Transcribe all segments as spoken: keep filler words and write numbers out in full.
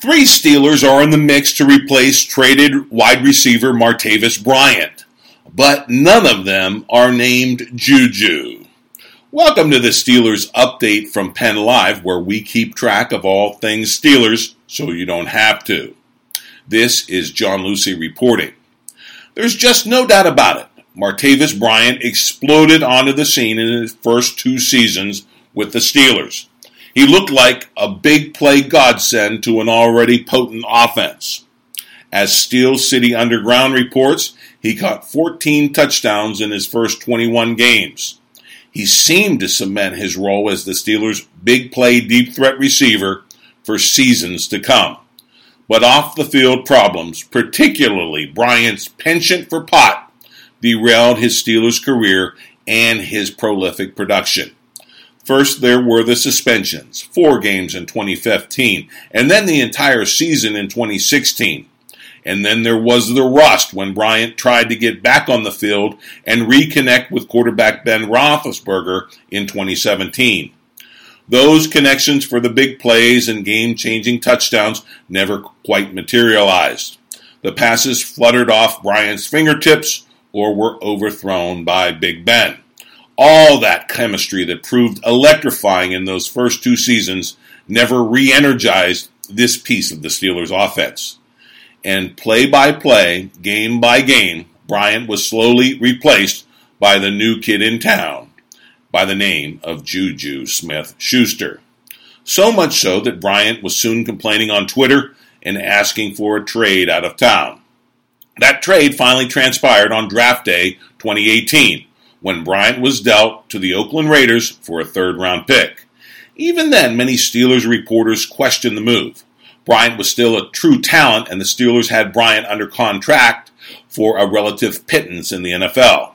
Three Steelers are in the mix to replace traded wide receiver Martavis Bryant, but none of them are named Juju. Welcome to the Steelers Update from Penn Live, where we keep track of all things Steelers so you don't have to. This is John Lucy reporting. There's just no doubt about it. Martavis Bryant exploded onto the scene in his first two seasons with the Steelers. He looked like a big play godsend to an already potent offense. As Steel City Underground reports, he caught fourteen touchdowns in his first twenty-one games. He seemed to cement his role as the Steelers' big play deep threat receiver for seasons to come. But off-the-field problems, particularly Bryant's penchant for pot, derailed his Steelers' career and his prolific production. First, there were the suspensions, four games in twenty fifteen, and then the entire season in twenty sixteen. And then there was the rust when Bryant tried to get back on the field and reconnect with quarterback Ben Roethlisberger in twenty seventeen. Those connections for the big plays and game-changing touchdowns never quite materialized. The passes fluttered off Bryant's fingertips or were overthrown by Big Ben. All that chemistry that proved electrifying in those first two seasons never re-energized this piece of the Steelers' offense. And play by play, game by game, Bryant was slowly replaced by the new kid in town by the name of Juju Smith-Schuster. So much so that Bryant was soon complaining on Twitter and asking for a trade out of town. That trade finally transpired on draft day twenty eighteen. When Bryant was dealt to the Oakland Raiders for a third-round pick. Even then, many Steelers reporters questioned the move. Bryant was still a true talent, and the Steelers had Bryant under contract for a relative pittance in the N F L.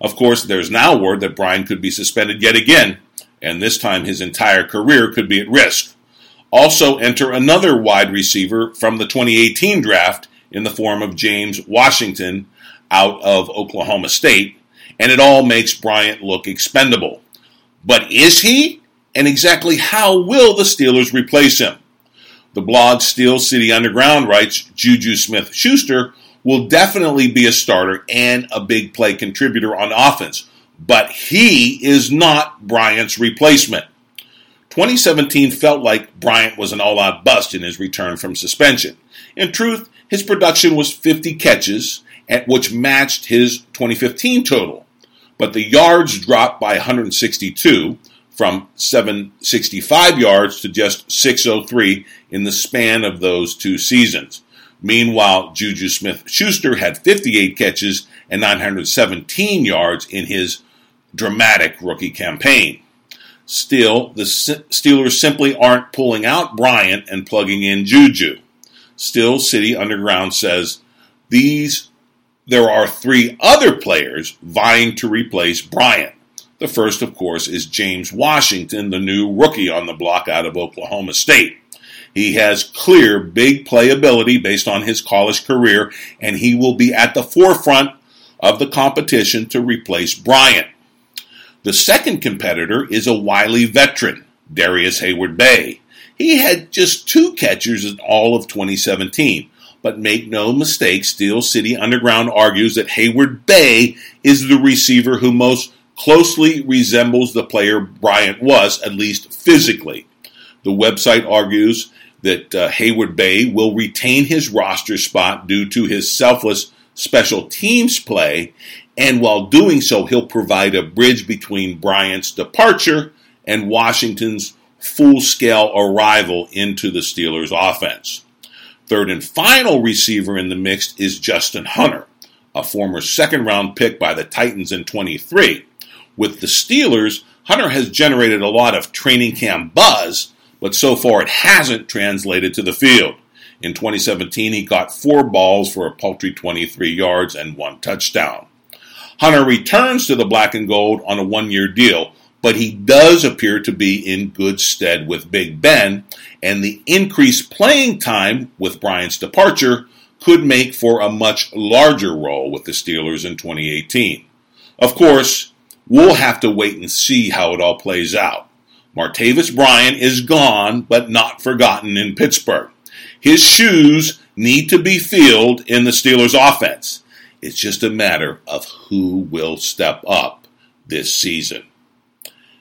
Of course, there's now word that Bryant could be suspended yet again, and this time his entire career could be at risk. Also enter another wide receiver from the twenty eighteen draft in the form of James Washington out of Oklahoma State, and it all makes Bryant look expendable. But is he? And exactly how will the Steelers replace him? The blog Steel City Underground writes, Juju Smith-Schuster will definitely be a starter and a big play contributor on offense, but he is not Bryant's replacement. twenty seventeen felt like Bryant was an all-out bust in his return from suspension. In truth, his production was fifty catches, at which matched his twenty fifteen total. But the yards dropped by one hundred sixty-two, from seven hundred sixty-five yards to just six hundred three in the span of those two seasons. Meanwhile, Juju Smith-Schuster had fifty-eight catches and nine hundred seventeen yards in his dramatic rookie campaign. Still, the Steelers simply aren't pulling out Bryant and plugging in Juju. Still, City Underground says, these There are three other players vying to replace Bryant. The first, of course, is James Washington, the new rookie on the block out of Oklahoma State. He has clear big play ability based on his college career, and he will be at the forefront of the competition to replace Bryant. The second competitor is a wily veteran, Darrius Heyward-Bey. He had just two catches in all of twenty seventeen. But make no mistake, Steel City Underground argues that Heyward-Bey is the receiver who most closely resembles the player Bryant was, at least physically. The website argues that uh, Heyward-Bey will retain his roster spot due to his selfless special teams play, and while doing so, he'll provide a bridge between Bryant's departure and Washington's full-scale arrival into the Steelers' offense. Third and final receiver in the mix is Justin Hunter, a former second-round pick by the Titans in twenty-three. With the Steelers, Hunter has generated a lot of training camp buzz, but so far it hasn't translated to the field. In twenty seventeen, he caught four balls for a paltry twenty-three yards and one touchdown. Hunter returns to the black and gold on a one-year deal, but he does appear to be in good stead with Big Ben, and the increased playing time with Bryant's departure could make for a much larger role with the Steelers in twenty eighteen. Of course, we'll have to wait and see how it all plays out. Martavis Bryant is gone, but not forgotten in Pittsburgh. His shoes need to be filled in the Steelers' offense. It's just a matter of who will step up this season.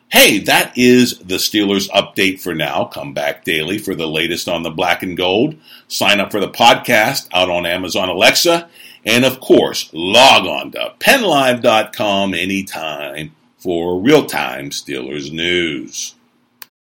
Hey, that is the Steelers update for now. Come back daily for the latest on the black and gold. Sign up for the podcast out on Amazon Alexa. And of course, log on to Penn Live dot com anytime for real-time Steelers news.